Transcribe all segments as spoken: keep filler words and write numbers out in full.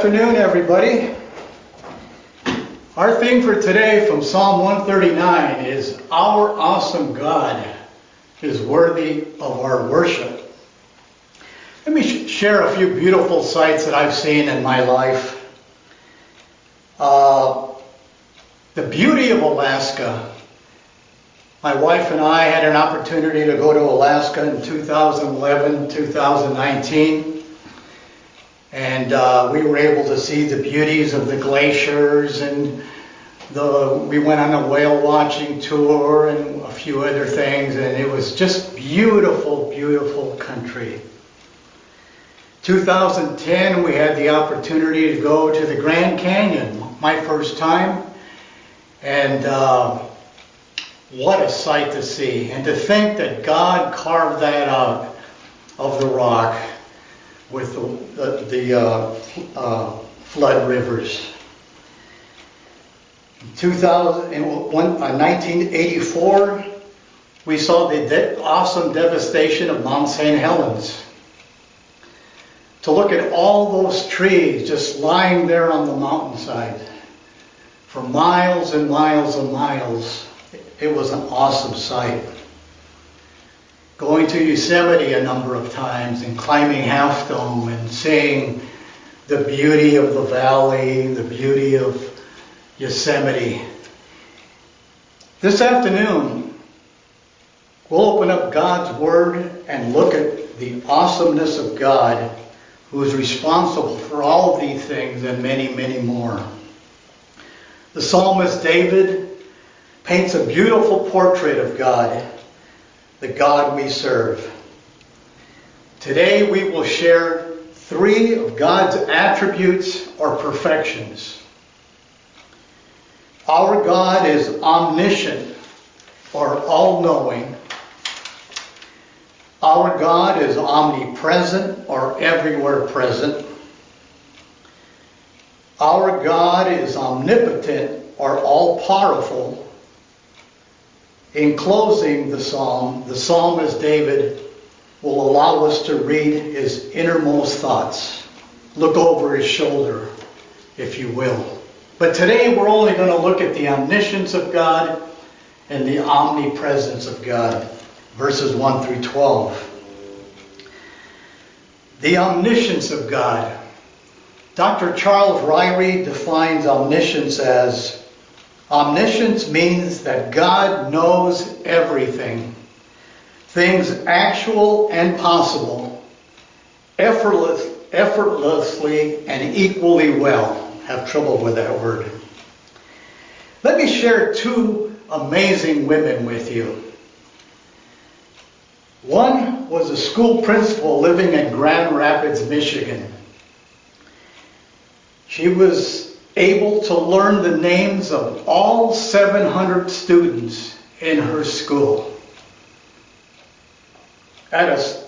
afternoon, everybody. Our theme for today from Psalm one thirty-nine is, Our Awesome God is Worthy of Our Worship. Let me sh- share a few beautiful sights that I've seen in my life. Uh, the beauty of Alaska. My wife and I had an opportunity to go to Alaska in two thousand eleven, two thousand nineteen. And uh, we were able to see the beauties of the glaciers, and the we went on a whale watching tour and a few other things, and it was just beautiful, beautiful country. two thousand ten, we had the opportunity to go to the Grand Canyon, my first time, and uh, what a sight to see. And to think that God carved that out of the rock with the, the, the uh, uh, flood rivers. In two thousand, uh, nineteen eighty-four, we saw the de- awesome devastation of Mount Saint Helens. To look at all those trees just lying there on the mountainside for miles and miles and miles, it was an awesome sight. Going to Yosemite a number of times and climbing Half Dome and seeing the beauty of the valley, the beauty of Yosemite. This afternoon, we'll open up God's Word and look at the awesomeness of God, who is responsible for all of these things and many, many more. The psalmist David paints a beautiful portrait of God, the God we serve. Today we will share three of God's attributes or perfections. Our God is omniscient or all-knowing. Our God is omnipresent or everywhere present. Our God is omnipotent or all-powerful. In closing the psalm, the psalmist David will allow us to read his innermost thoughts. Look over his shoulder, if you will. But today we're only going to look at the omniscience of God and the omnipresence of God, verses one through twelve. The omniscience of God. Doctor Charles Ryrie defines omniscience as, omniscience means that God knows everything, things actual and possible, effortless, effortlessly and equally well. I have trouble with that word. Let me share two amazing women with you. One was a school principal living in Grand Rapids, Michigan. She was able to learn the names of all seven hundred students in her school. At a,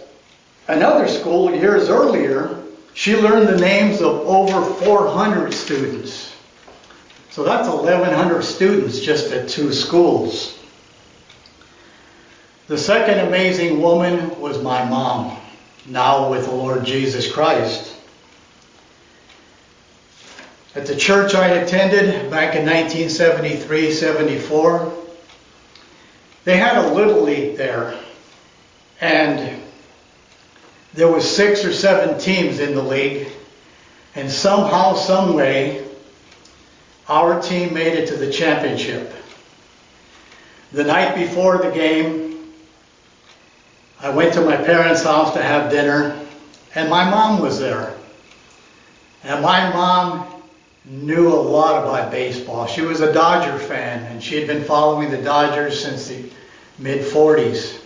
another school years earlier, she learned the names of over four hundred students. So that's eleven hundred students just at two schools. The second amazing woman was my mom, now with the Lord Jesus Christ. At the church I attended back in nineteen seventy-three, seventy-four, they had a little league there, and there was six or seven teams in the league, and somehow, some way, our team made it to the championship. The night before the game, I went to my parents' house to have dinner, and my mom was there, and my mom knew a lot about baseball. She was a Dodger fan, and she had been following the Dodgers since the mid-forties.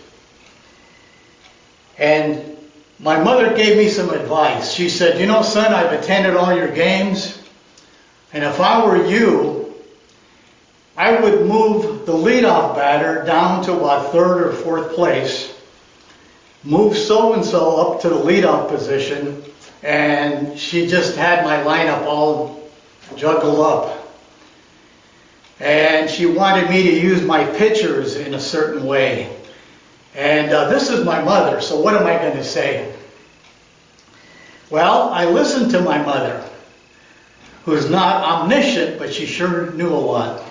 And my mother gave me some advice. She said, you know, son, I've attended all your games, and if I were you, I would move the leadoff batter down to about third or fourth place, move so-and-so up to the leadoff position, and she just had my lineup all juggle up. And she wanted me to use my pictures in a certain way. And uh, this is my mother, so what am I going to say? Well, I listened to my mother. who's not omniscient, but she sure knew a lot.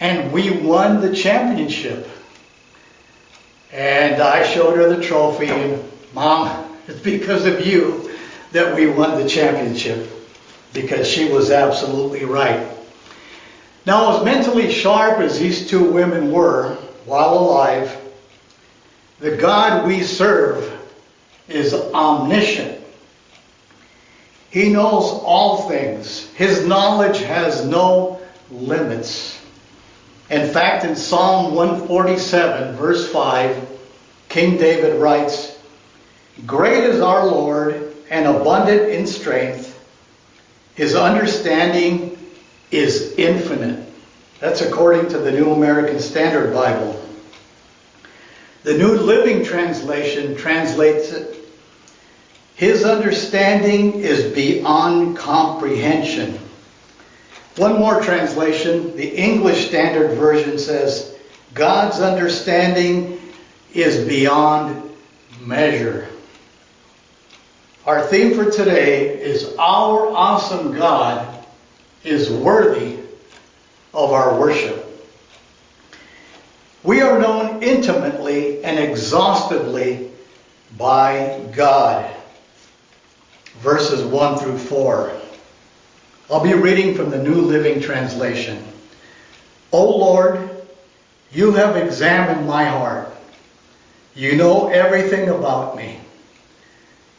And we won the championship. And I showed her the trophy, and Mom, it's because of you that we won the championship, because she was absolutely right. Now, as mentally sharp as these two women were while alive, the God we serve is omniscient. He knows all things. His knowledge has no limits. In fact, in Psalm one forty-seven, verse five, King David writes, "Great is our Lord and abundant in strength. His understanding is infinite." That's according to the New American Standard Bible. The New Living Translation translates it, "His understanding is beyond comprehension." One more translation, the English Standard Version says, "God's understanding is beyond measure." Our theme for today is, our awesome God is worthy of our worship. We are known intimately and exhaustively by God. Verses one through four. I'll be reading from the New Living Translation. "O Lord, you have examined my heart. You know everything about me.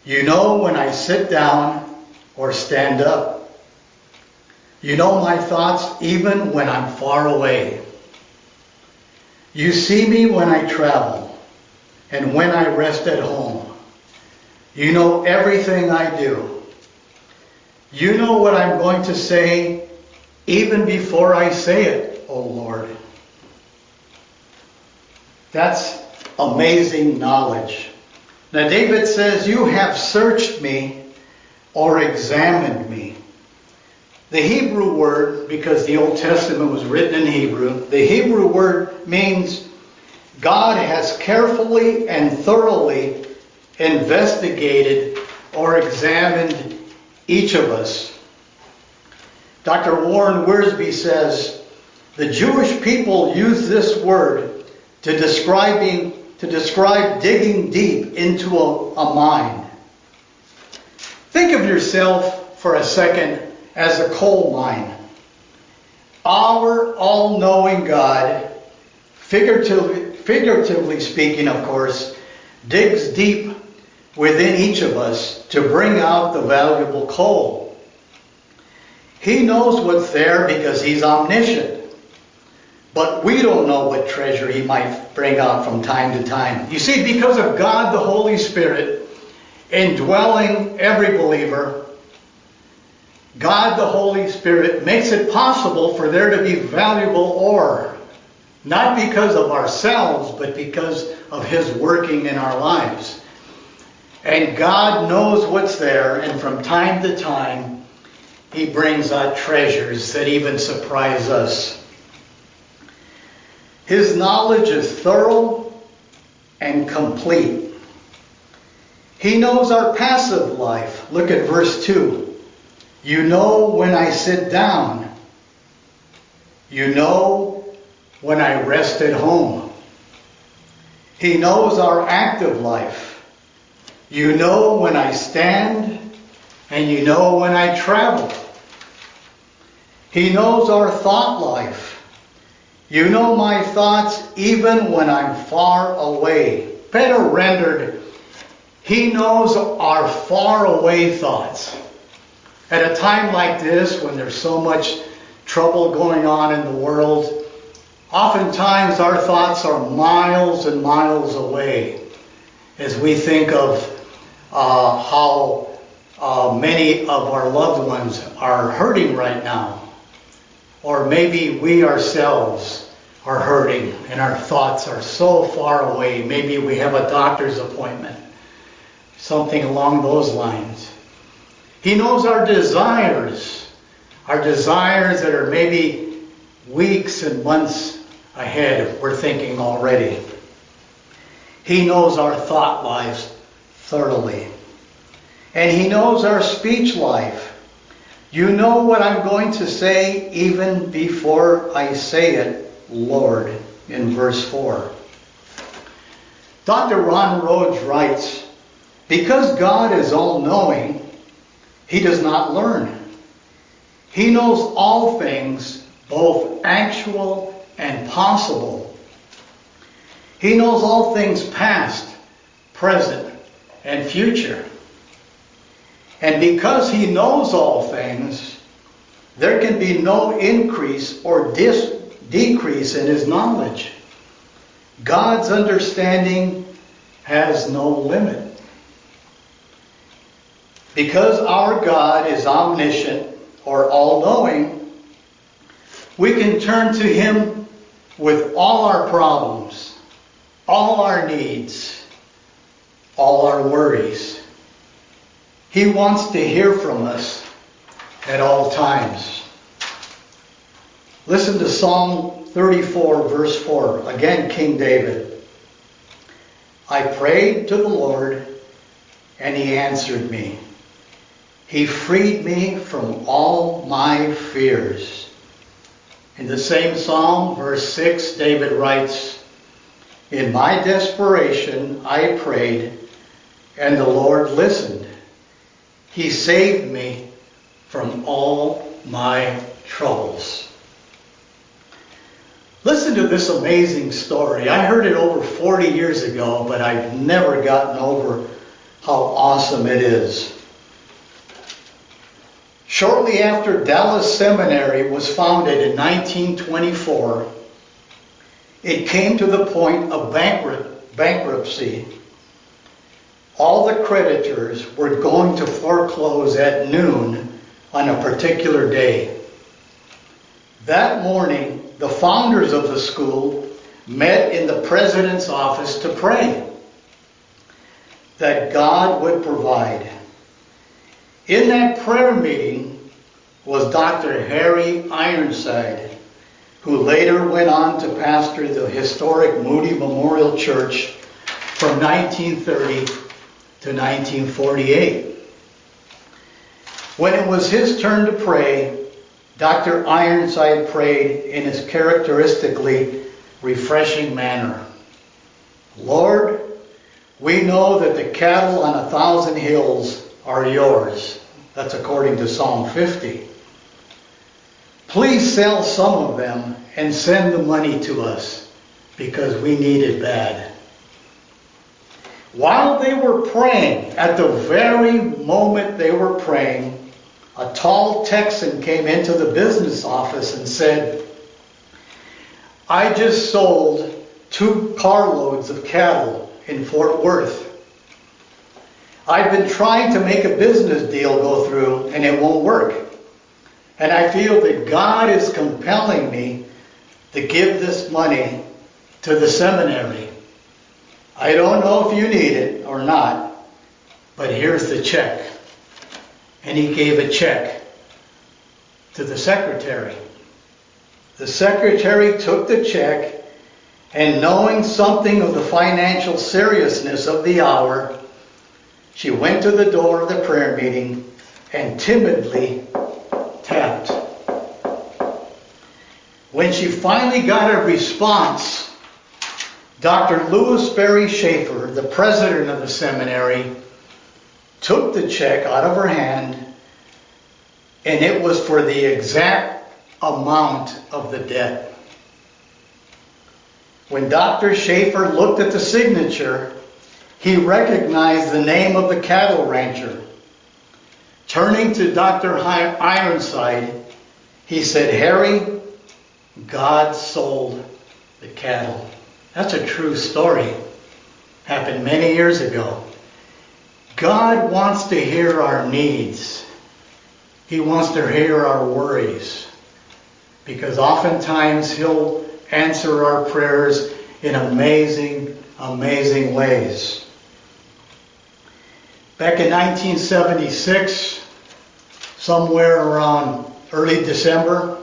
You know when I sit down or stand up. You know my thoughts even when I'm far away. You see me when I travel and when I rest at home. You know everything I do. You know what I'm going to say even before I say it, O Lord." That's amazing knowledge. Now David says, "You have searched me or examined me." The Hebrew word, because the Old Testament was written in Hebrew, the Hebrew word means God has carefully and thoroughly investigated or examined each of us. Doctor Warren Wiersbe says, "The Jewish people use this word to describing to describe digging deep into a, a mine. Think of yourself for a second as a coal mine. Our all-knowing God, figuratively, figuratively speaking, of course, digs deep within each of us to bring out the valuable coal. He knows what's there because he's omniscient, but we don't know what treasure he might bring out from time to time. You see, because of God the Holy Spirit indwelling every believer, God, the Holy Spirit, makes it possible for there to be valuable ore, not because of ourselves, but because of His working in our lives. And God knows what's there, and from time to time, He brings out treasures that even surprise us. His knowledge is thorough and complete. He knows our passive life. Look at verse two. "You know when I sit down. You know when I rest at home." He knows our active life. "You know when I stand, and you know when I travel." He knows our thought life. "You know my thoughts even when I'm far away." Better rendered, He knows our faraway thoughts. At a time like this, when there's so much trouble going on in the world, oftentimes our thoughts are miles and miles away as we think of uh, how uh, many of our loved ones are hurting right now. Or maybe we ourselves are hurting and our thoughts are so far away. Maybe we have a doctor's appointment, something along those lines. He knows our desires, our desires that are maybe weeks and months ahead, we're thinking already. He knows our thought lives thoroughly. And He knows our speech life. You know what I'm going to say even before I say it, Lord, in verse four. Doctor Ron Rhodes writes, because God is all-knowing, He does not learn. He knows all things, both actual and possible. He knows all things past, present, and future. And because He knows all things, there can be no increase or dis- decrease in His knowledge. God's understanding has no limit. Because our God is omniscient or all-knowing, we can turn to Him with all our problems, all our needs, all our worries. He wants to hear from us at all times. Listen to Psalm thirty-four, verse four. Again, King David. I prayed to the Lord, and He answered me. He freed me from all my fears. In the same psalm, verse six, David writes, in my desperation I prayed, and the Lord listened. He saved me from all my troubles. Listen to this amazing story. I heard it over forty years ago, but I've never gotten over how awesome it is. Shortly after Dallas Seminary was founded in nineteen twenty-four, it came to the point of bankruptcy. All the creditors were going to foreclose at noon on a particular day. That morning, the founders of the school met in the president's office to pray that God would provide. In that prayer meeting was Doctor Harry Ironside, who later went on to pastor the historic Moody Memorial Church from nineteen thirty to nineteen forty-eight. When it was his turn to pray, Doctor Ironside prayed in his characteristically refreshing manner. Lord, we know that the cattle on a thousand hills are yours. That's according to Psalm fifty. Please sell some of them and send the money to us because we need it bad. While they were praying, at the very moment they were praying, a tall Texan came into the business office and said, I just sold two carloads of cattle in Fort Worth. I've been trying to make a business deal go through, and it won't work. And I feel that God is compelling me to give this money to the seminary. I don't know if you need it or not, but here's the check. And he gave a check to the secretary. The secretary took the check, and knowing something of the financial seriousness of the hour, she went to the door of the prayer meeting and timidly tapped. When she finally got a response, Doctor Lewis Sperry Chafer, the president of the seminary, took the check out of her hand, and it was for the exact amount of the debt. When Doctor Chafer looked at the signature, he recognized the name of the cattle rancher. Turning to Doctor Ironside, he said, Harry, God sold the cattle. That's a true story. Happened many years ago. God wants to hear our needs. He wants to hear our worries. Because oftentimes He'll answer our prayers in amazing, amazing ways. Back in nineteen seventy-six, somewhere around early December,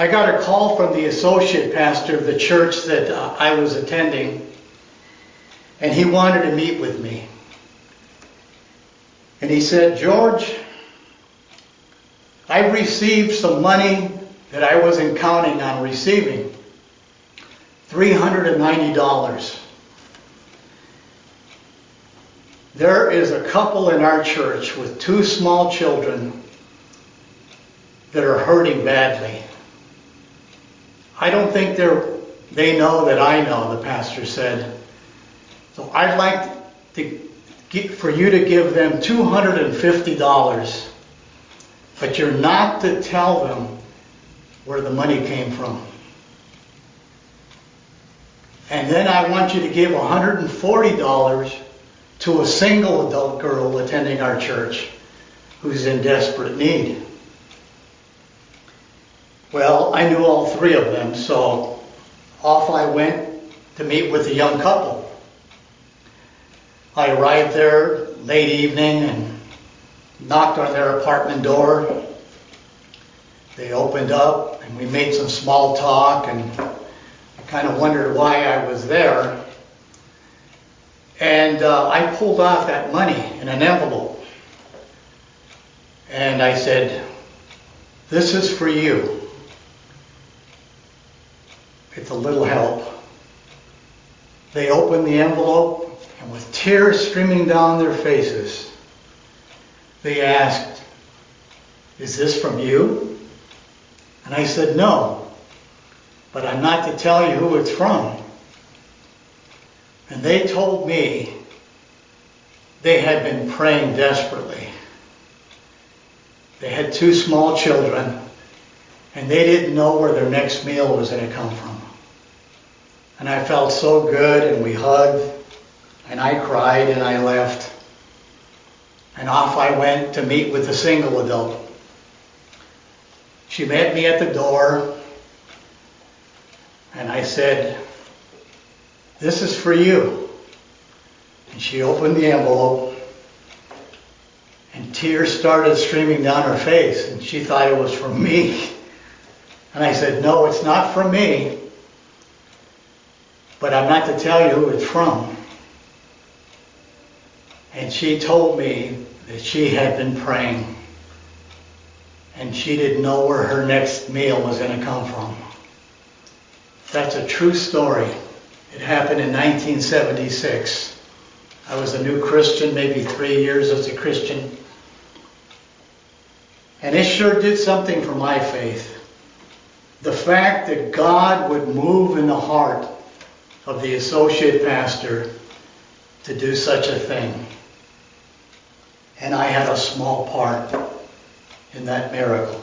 I got a call from the associate pastor of the church that uh, I was attending, and he wanted to meet with me. And he said, George, I've received some money that I wasn't counting on receiving. three hundred ninety dollars. There is a couple in our church with two small children that are hurting badly. I don't think they're, they know that I know, the pastor said. So I'd like to get, for you to give them two hundred fifty dollars, but you're not to tell them where the money came from. And then I want you to give one hundred forty dollars to a single adult girl attending our church who's in desperate need. Well, I knew all three of them, so off I went to meet with the young couple. I arrived there late evening and knocked on their apartment door. They opened up and we made some small talk, and I kind of wondered why I was there. And uh, I pulled off that money in an envelope. And I said, "This is for you. It's a little help." They opened the envelope, and with tears streaming down their faces, they asked, "Is this from you?" And I said, "No, but I'm not to tell you who it's from." And they told me they had been praying desperately. They had two small children, and they didn't know where their next meal was going to come from. And I felt so good, and we hugged, and I cried, and I left. And off I went to meet with the single adult. She met me at the door, and I said, "This is for you." And she opened the envelope, and tears started streaming down her face, and she thought it was from me. And I said, "No, it's not from me, but I'm not to tell you who it's from." And she told me that she had been praying, and she didn't know where her next meal was going to come from. That's a true story. It happened in nineteen seventy-six. I was a new Christian, maybe three years as a Christian. And it sure did something for my faith. The fact that God would move in the heart of the associate pastor to do such a thing. And I had a small part in that miracle.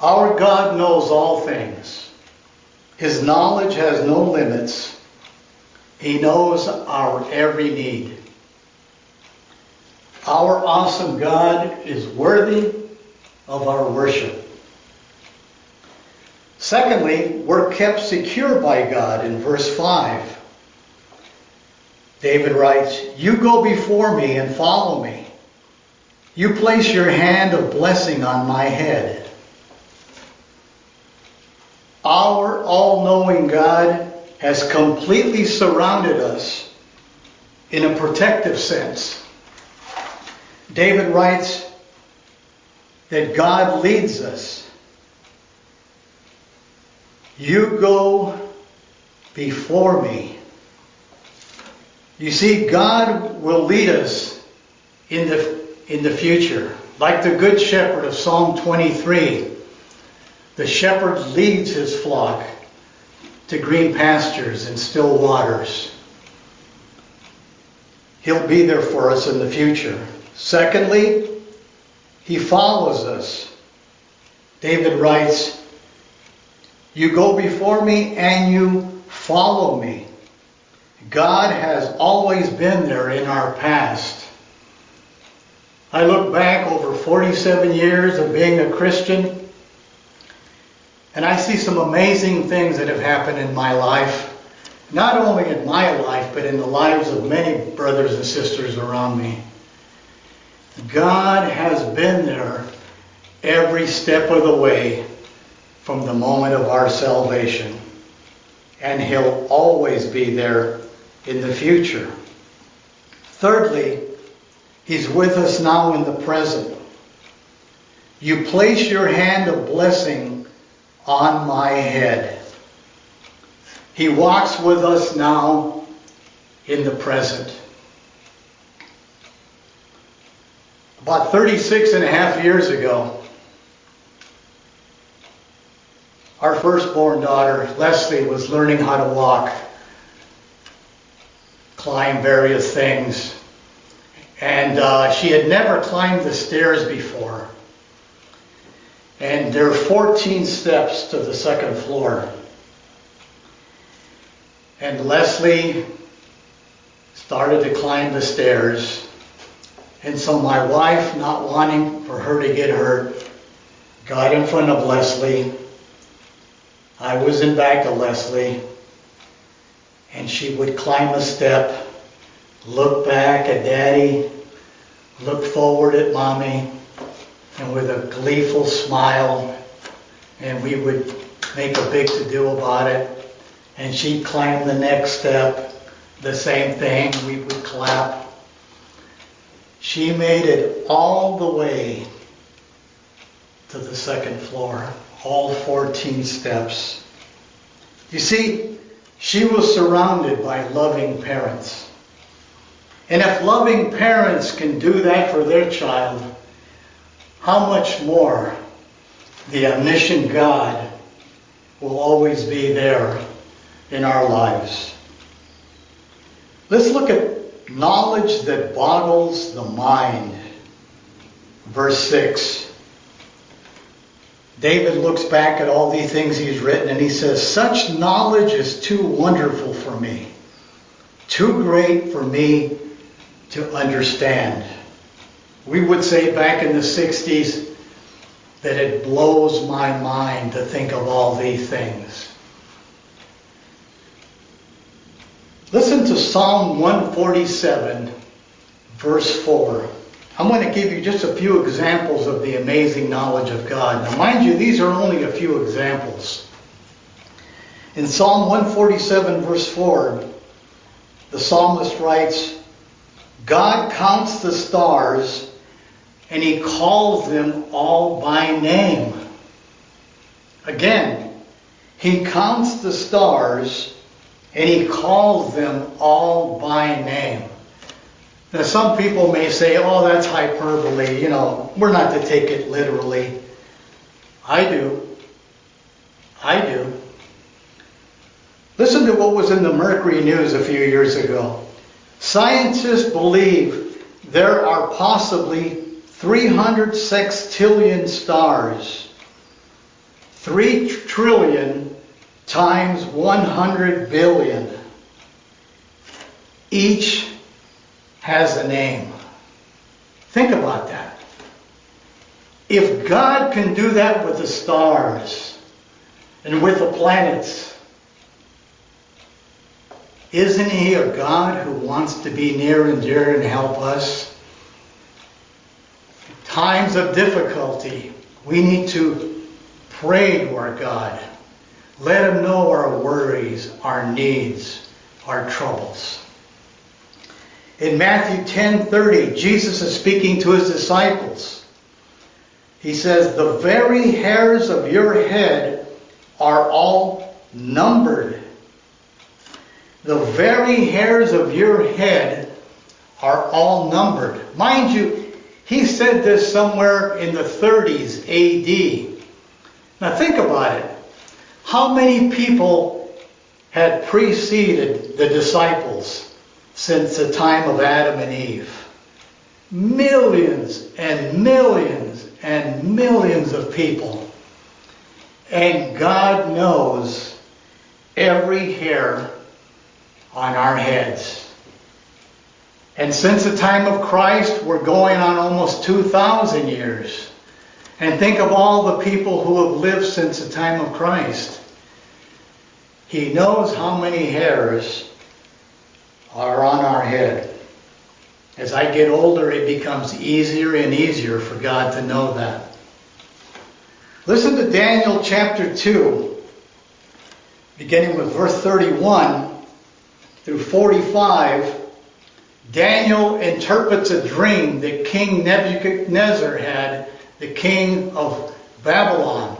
Our God knows all things. His knowledge has no limits. He knows our every need. Our awesome God is worthy of our worship. Secondly, we're kept secure by God in verse five. David writes, "You go before me and follow me. You place your hand of blessing on my head." Our all-knowing God has completely surrounded us in a protective sense. David writes that God leads us. "You go before me." You see, God will lead us in the, in the future. Like the Good Shepherd of Psalm twenty-three, the shepherd leads his flock to green pastures and still waters. He'll be there for us in the future. Secondly, he follows us. David writes, "You go before me and you follow me." God has always been there in our past. I look back over forty-seven years of being a Christian, and I see some amazing things that have happened in my life. Not only in my life, but in the lives of many brothers and sisters around me. God has been there every step of the way from the moment of our salvation. And he'll always be there in the future. Thirdly, he's with us now in the present. You place your hand of blessing on my head. He walks with us now in the present. About thirty-six and a half years ago, our firstborn daughter, Leslie, was learning how to walk, climb various things. And uh, she had never climbed the stairs before. And there are fourteen steps to the second floor. And Leslie started to climb the stairs. And so my wife, not wanting for her to get hurt, got in front of Leslie. I was in back of Leslie. And she would climb a step, look back at Daddy, look forward at Mommy, and with a gleeful smile, and we would make a big to-do about it. And she'd climb the next step, the same thing, we would clap. She made it all the way to the second floor, all fourteen steps. You see, she was surrounded by loving parents. And if loving parents can do that for their child, how much more the omniscient God will always be there in our lives. Let's look at knowledge that boggles the mind. Verse six. David looks back at all these things he's written and he says, "Such knowledge is too wonderful for me, too great for me to understand." We would say back in the sixties that it blows my mind to think of all these things. Listen to Psalm one forty-seven, verse four. I'm going to give you just a few examples of the amazing knowledge of God. Now, mind you, these are only a few examples. In Psalm one forty-seven, verse four, the psalmist writes, "God counts the stars, and he calls them all by name." Again, he counts the stars, and he calls them all by name. Now, some people may say, "Oh, that's hyperbole. You know, we're not to take it literally." I do. I do. Listen to what was in the Mercury News a few years ago. Scientists believe there are possibly three hundred sextillion stars, three trillion times one hundred billion. Each has a name. Think about that. If God can do that with the stars and with the planets, isn't he a God who wants to be near and dear and help us? In times of difficulty, we need to pray to our God. Let him know our worries, our needs, our troubles. In Matthew ten thirty, Jesus is speaking to his disciples. He says, "The very hairs of your head are all numbered." The very hairs of your head are all numbered. Mind you, he said this somewhere in the thirties A D Now think about it. How many people had preceded the disciples since the time of Adam and Eve? Millions and millions and millions of people. And God knows every hair on our heads. And since the time of Christ, we're going on almost two thousand years. And think of all the people who have lived since the time of Christ. He knows how many hairs are on our head. As I get older, it becomes easier and easier for God to know that. Listen to Daniel chapter two, beginning with verse thirty-one. Through forty-five, Daniel interprets a dream that King Nebuchadnezzar had the king of Babylon.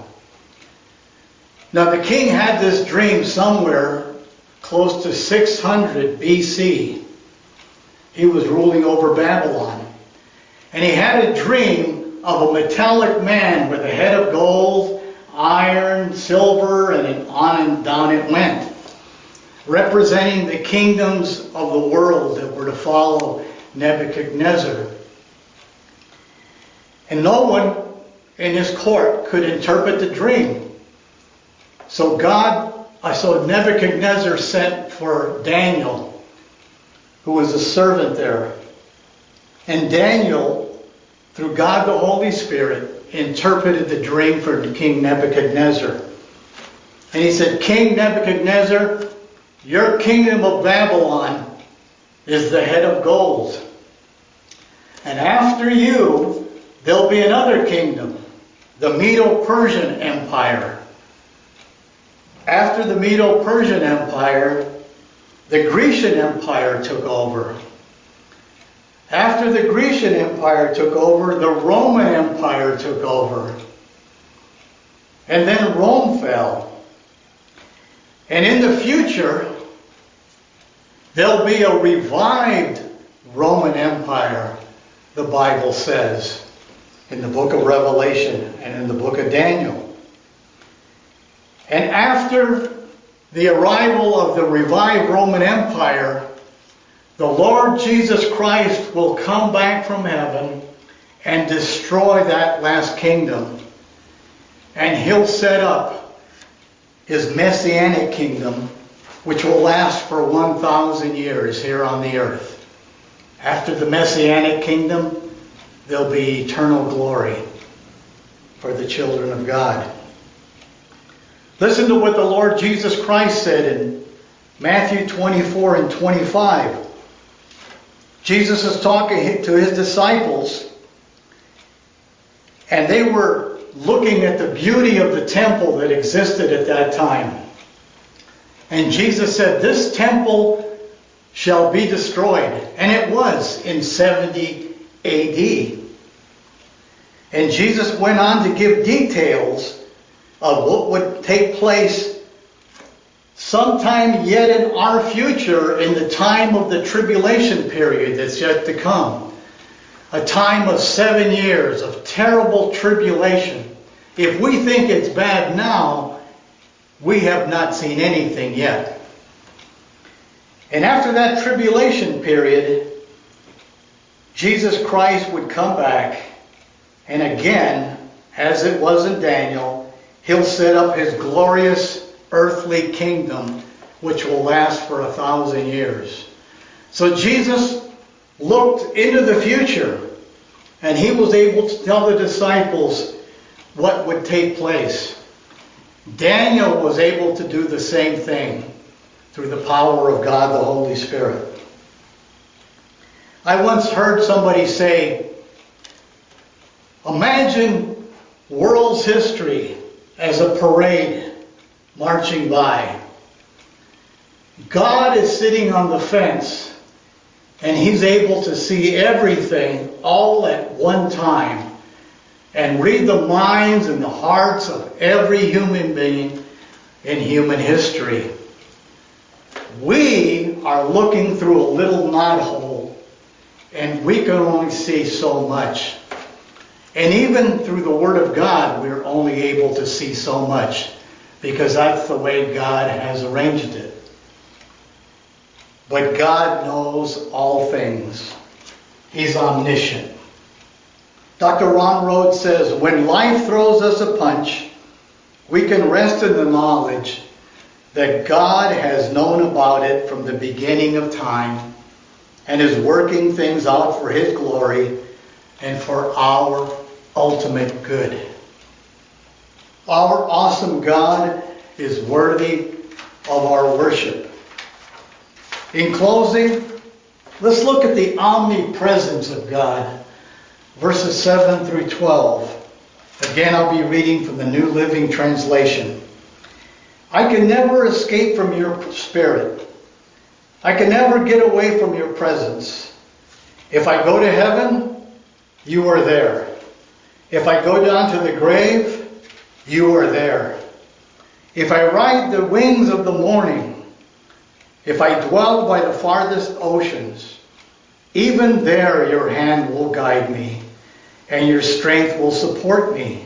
Now the king had this dream somewhere close to six hundred B C. He was ruling over Babylon. And he had a dream of a metallic man with a head of gold, iron, silver, and on and down it went, representing the kingdoms of the world that were to follow Nebuchadnezzar. And no one in his court could interpret the dream. So God, so Nebuchadnezzar sent for Daniel, who was a servant there. And Daniel, through God the Holy Spirit, interpreted the dream for King Nebuchadnezzar. And he said, King Nebuchadnezzar, your kingdom of Babylon is the head of gold. And after you, there'll be another kingdom, the Medo-Persian Empire. After the Medo-Persian Empire, the Grecian Empire took over. After the Grecian Empire took over, the Roman Empire took over. And then Rome fell. And in the future, there'll be a revived Roman Empire, the Bible says, in the book of Revelation and in the book of Daniel. And after the arrival of the revived Roman Empire, the Lord Jesus Christ will come back from heaven and destroy that last kingdom. And he'll set up his Messianic Kingdom, which will last for one thousand years here on the earth. After the Messianic Kingdom, there'll be eternal glory for the children of God. Listen to what the Lord Jesus Christ said in Matthew twenty-four and twenty-five. Jesus is talking to his disciples, and they were looking at the beauty of the temple that existed at that time. And Jesus said, this temple shall be destroyed. And it was in seventy A D. And Jesus went on to give details of what would take place sometime yet in our future, in the time of the tribulation period that's yet to come. A time of seven years of terrible tribulation. If we think it's bad now, we have not seen anything yet. And after that tribulation period, Jesus Christ would come back, and again, as it was in Daniel, he'll set up his glorious earthly kingdom, which will last for a thousand years. So Jesus looked into the future, and he was able to tell the disciples what would take place. Daniel was able to do the same thing through the power of God the Holy Spirit. I once heard somebody say, imagine world's history as a parade marching by. God is sitting on the fence, and he's able to see everything all at one time and read the minds and the hearts of every human being in human history. We are looking through a little knothole, and we can only see so much. And even through the Word of God, we're only able to see so much, because that's the way God has arranged it. But God knows all things. He's omniscient. Doctor Ron Rhodes says, when life throws us a punch, we can rest in the knowledge that God has known about it from the beginning of time, and is working things out for his glory and for our ultimate good. Our awesome God is worthy of our worship. In closing, let's look at the omnipresence of God, verses seven through twelve. Again, I'll be reading from the New Living Translation. I can never escape from your spirit. I can never get away from your presence. If I go to heaven, you are there. If I go down to the grave, you are there. If I ride the wings of the morning, if I dwell by the farthest oceans, even there your hand will guide me, and your strength will support me.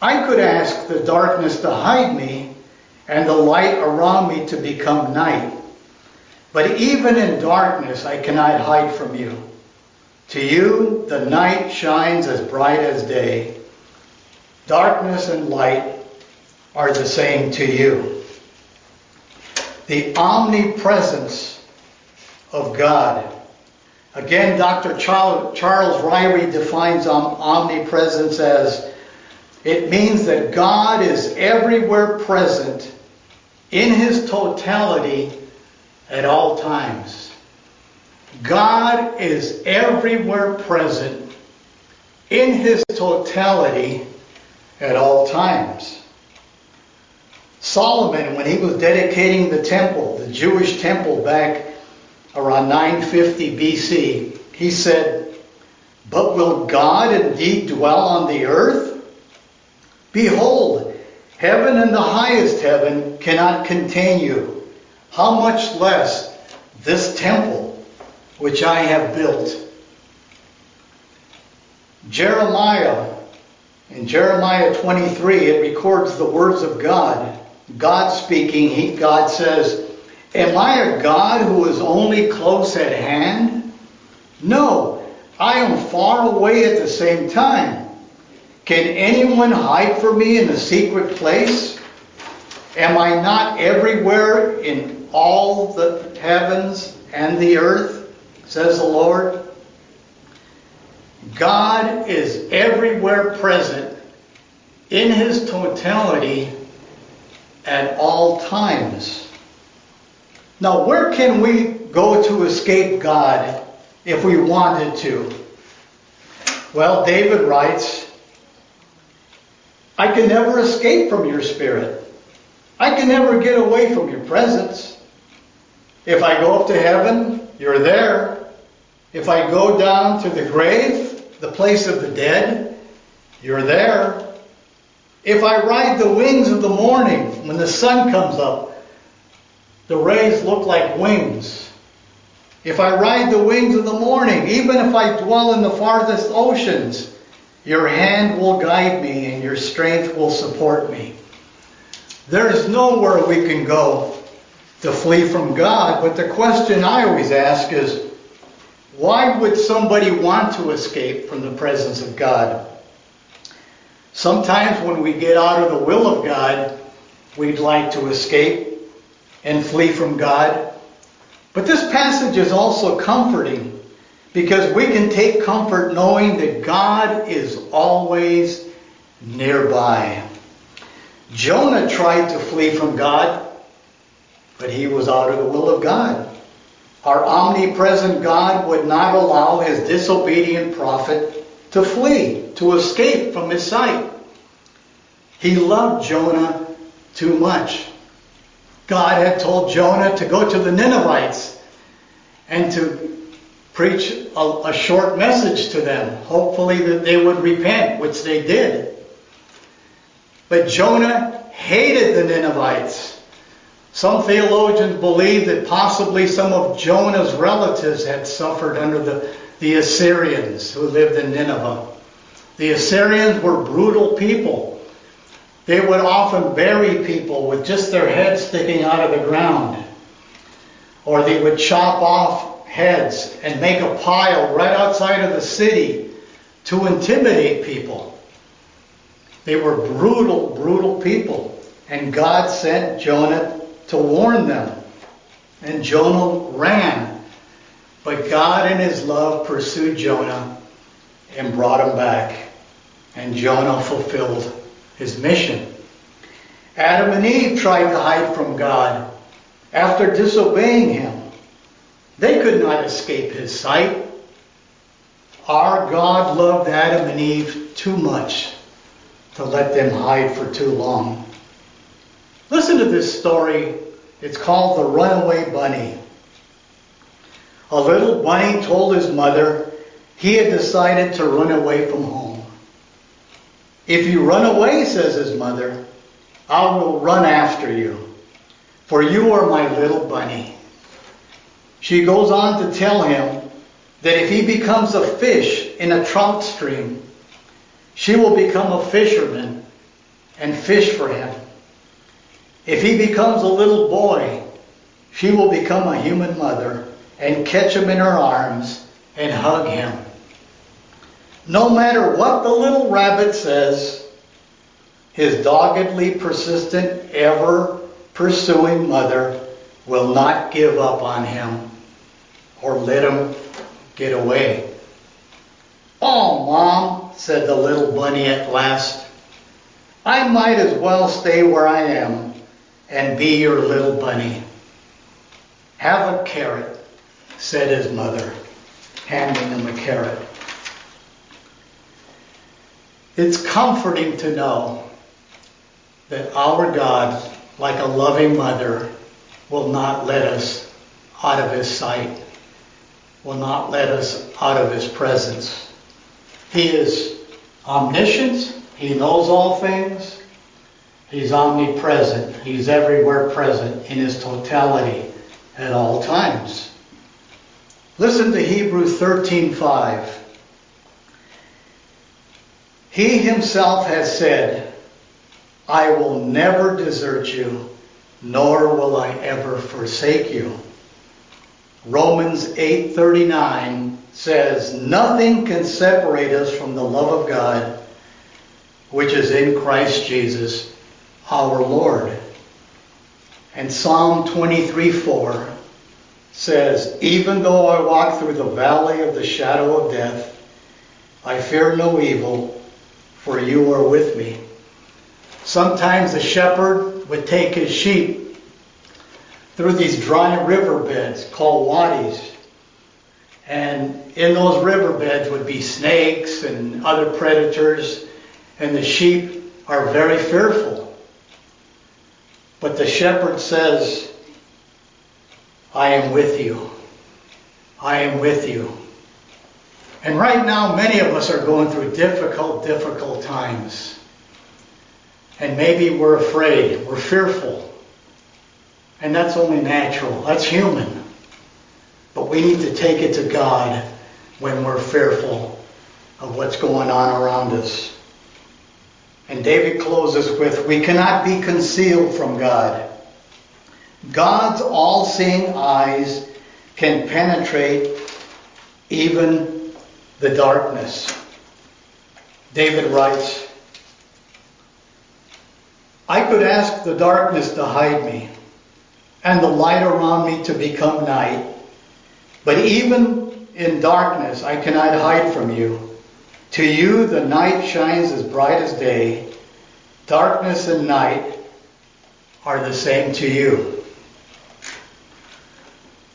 I could ask the darkness to hide me, and the light around me to become night. But even in darkness I cannot hide from you. To you the night shines as bright as day. Darkness and light are the same to you. The omnipresence of God. Again, Doctor Charles Ryrie defines omnipresence as, it means that God is everywhere present in his totality at all times. God is everywhere present in his totality at all times. Solomon, when he was dedicating the temple, the Jewish temple back around nine fifty B C, he said, "But will God indeed dwell on the earth? Behold, heaven and the highest heaven cannot contain you. How much less this temple which I have built." Jeremiah, in Jeremiah twenty-three, it records the words of God. God speaking, he, God says, "Am I a God who is only close at hand? No, I am far away at the same time. Can anyone hide from me in a secret place? Am I not everywhere in all the heavens and the earth?" says the Lord. God is everywhere present in his totality at all times. Now, where can we go to escape God if we wanted to? Well, David writes, "I can never escape from your spirit. I can never get away from your presence. If I go up to heaven, you're there. If I go down to the grave, the place of the dead, you're there. If I ride the wings of the morning, when the sun comes up, the rays look like wings. If I ride the wings of the morning, even if I dwell in the farthest oceans, your hand will guide me and your strength will support me." There is nowhere we can go to flee from God, but the question I always ask is, why would somebody want to escape from the presence of God? Sometimes when we get out of the will of God, we'd like to escape and flee from God. But this passage is also comforting, because we can take comfort knowing that God is always nearby. Jonah tried to flee from God, but he was out of the will of God. Our omnipresent God would not allow his disobedient prophet to flee, to escape from his sight. He loved Jonah too much. God had told Jonah to go to the Ninevites and to preach a, a short message to them, hopefully that they would repent, which they did. But Jonah hated the Ninevites. Some theologians believe that possibly some of Jonah's relatives had suffered under the, the Assyrians who lived in Nineveh. The Assyrians were brutal people. They would often bury people with just their heads sticking out of the ground. Or they would chop off heads and make a pile right outside of the city to intimidate people. They were brutal, brutal people. And God sent Jonah to warn them. And Jonah ran. But God in his love pursued Jonah and brought him back. And Jonah fulfilled his mission. Adam and Eve tried to hide from God after disobeying him. They could not escape his sight. Our God loved Adam and Eve too much to let them hide for too long. Listen to this story. It's called The Runaway Bunny. A little bunny told his mother he had decided to run away from home. If you run away, says his mother, I will run after you, for you are my little bunny. She goes on to tell him that if he becomes a fish in a trout stream, she will become a fisherman and fish for him. If he becomes a little boy, she will become a human mother and catch him in her arms and hug him. No matter what the little rabbit says, his doggedly persistent, ever-pursuing mother will not give up on him or let him get away. Oh, Mom, said the little bunny at last, I might as well stay where I am and be your little bunny. Have a carrot, said his mother, handing him a carrot. It's comforting to know that our God, like a loving mother, will not let us out of his sight, will not let us out of his presence. He is omniscient. He knows all things. He's omnipresent. He's everywhere present in his totality at all times. Listen to Hebrews thirteen five. He himself has said, I will never desert you, nor will I ever forsake you. Romans eight thirty-nine says, nothing can separate us from the love of God, which is in Christ Jesus, our Lord. And Psalm twenty-three four says, even though I walk through the valley of the shadow of death, I fear no evil, for you are with me. Sometimes the shepherd would take his sheep through these dry riverbeds called wadis. And in those riverbeds would be snakes and other predators, and the sheep are very fearful. But the shepherd says, I am with you. I am with you. And right now, many of us are going through difficult, difficult times. And maybe we're afraid, we're fearful. And that's only natural, that's human. But we need to take it to God when we're fearful of what's going on around us. And David closes with, we cannot be concealed from God. God's all-seeing eyes can penetrate even the darkness. David writes, I could ask the darkness to hide me and the light around me to become night, but even in darkness I cannot hide from you. To you the night shines as bright as day. Darkness and night are the same to you.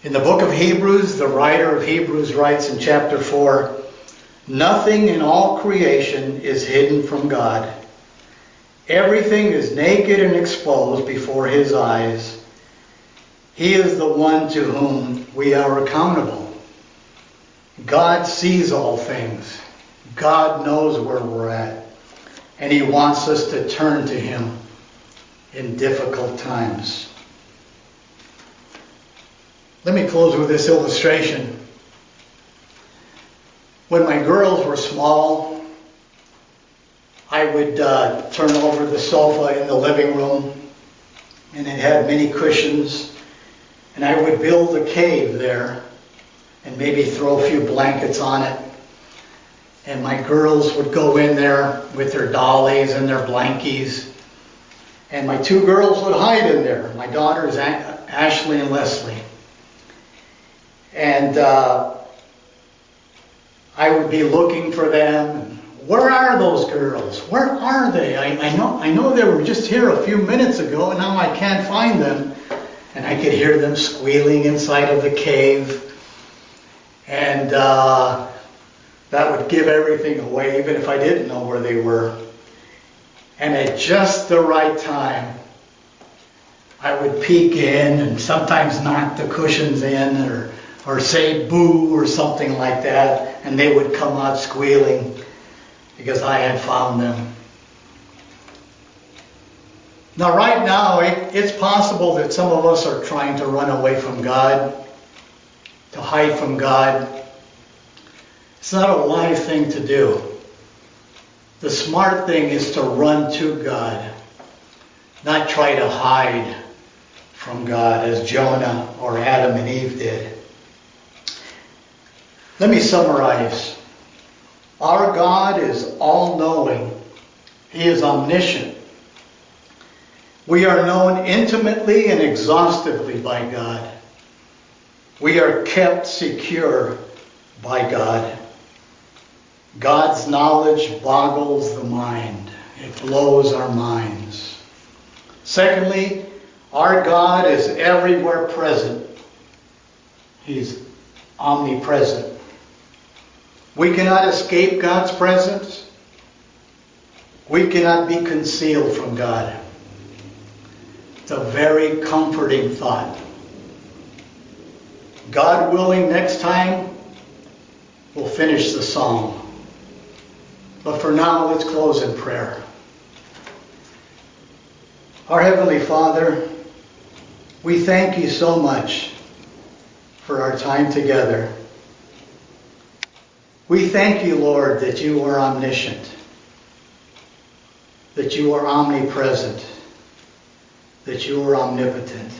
In the book of Hebrews, the writer of Hebrews writes in chapter four, nothing in all creation is hidden from God. Everything is naked and exposed before his eyes. He is the one to whom we are accountable. God sees all things. God knows where we're at. And he wants us to turn to him in difficult times. Let me close with this illustration. When my girls were small, I would uh, turn over the sofa in the living room, and it had many cushions, and I would build a cave there and maybe throw a few blankets on it. And my girls would go in there with their dollies and their blankies, and my two girls would hide in there, my daughters Ashley and Leslie. And uh, I would be looking for them. Where are those girls? Where are they? I, I know I know they were just here a few minutes ago, and now I can't find them. And I could hear them squealing inside of the cave. And uh, that would give everything away, even if I didn't know where they were. And at just the right time, I would peek in and sometimes knock the cushions in or, or say boo or something like that. And they would come out squealing because I had found them. Now, right now, it, it's possible that some of us are trying to run away from God, to hide from God. It's not a wise thing to do. The smart thing is to run to God, not try to hide from God as Jonah or Adam and Eve did. Let me summarize. Our God is all-knowing. He is omniscient. We are known intimately and exhaustively by God. We are kept secure by God. God's knowledge boggles the mind. It blows our minds. Secondly, our God is everywhere present. He's omnipresent. We cannot escape God's presence. We cannot be concealed from God. It's a very comforting thought. God willing, next time we'll finish the psalm. But for now, let's close in prayer. Our Heavenly Father, we thank you so much for our time together. We thank you, Lord, that you are omniscient, that you are omnipresent, that you are omnipotent.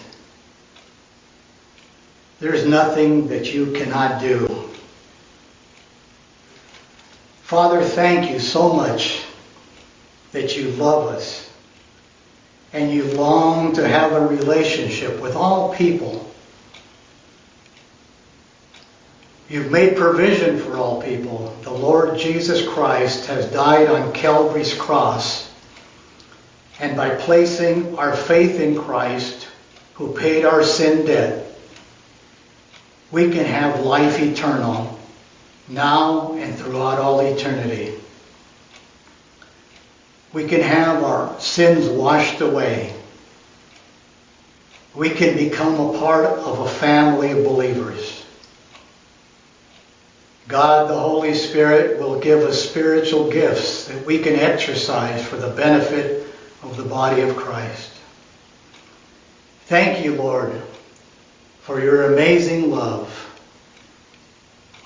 There is nothing that you cannot do. Father, thank you so much that you love us and you long to have a relationship with all people. You've made provision for all people. The Lord Jesus Christ has died on Calvary's cross, and by placing our faith in Christ, who paid our sin debt, we can have life eternal, now and throughout all eternity. We can have our sins washed away. We can become a part of a family of believers. God, the Holy Spirit, will give us spiritual gifts that we can exercise for the benefit of the body of Christ. Thank you, Lord, for your amazing love.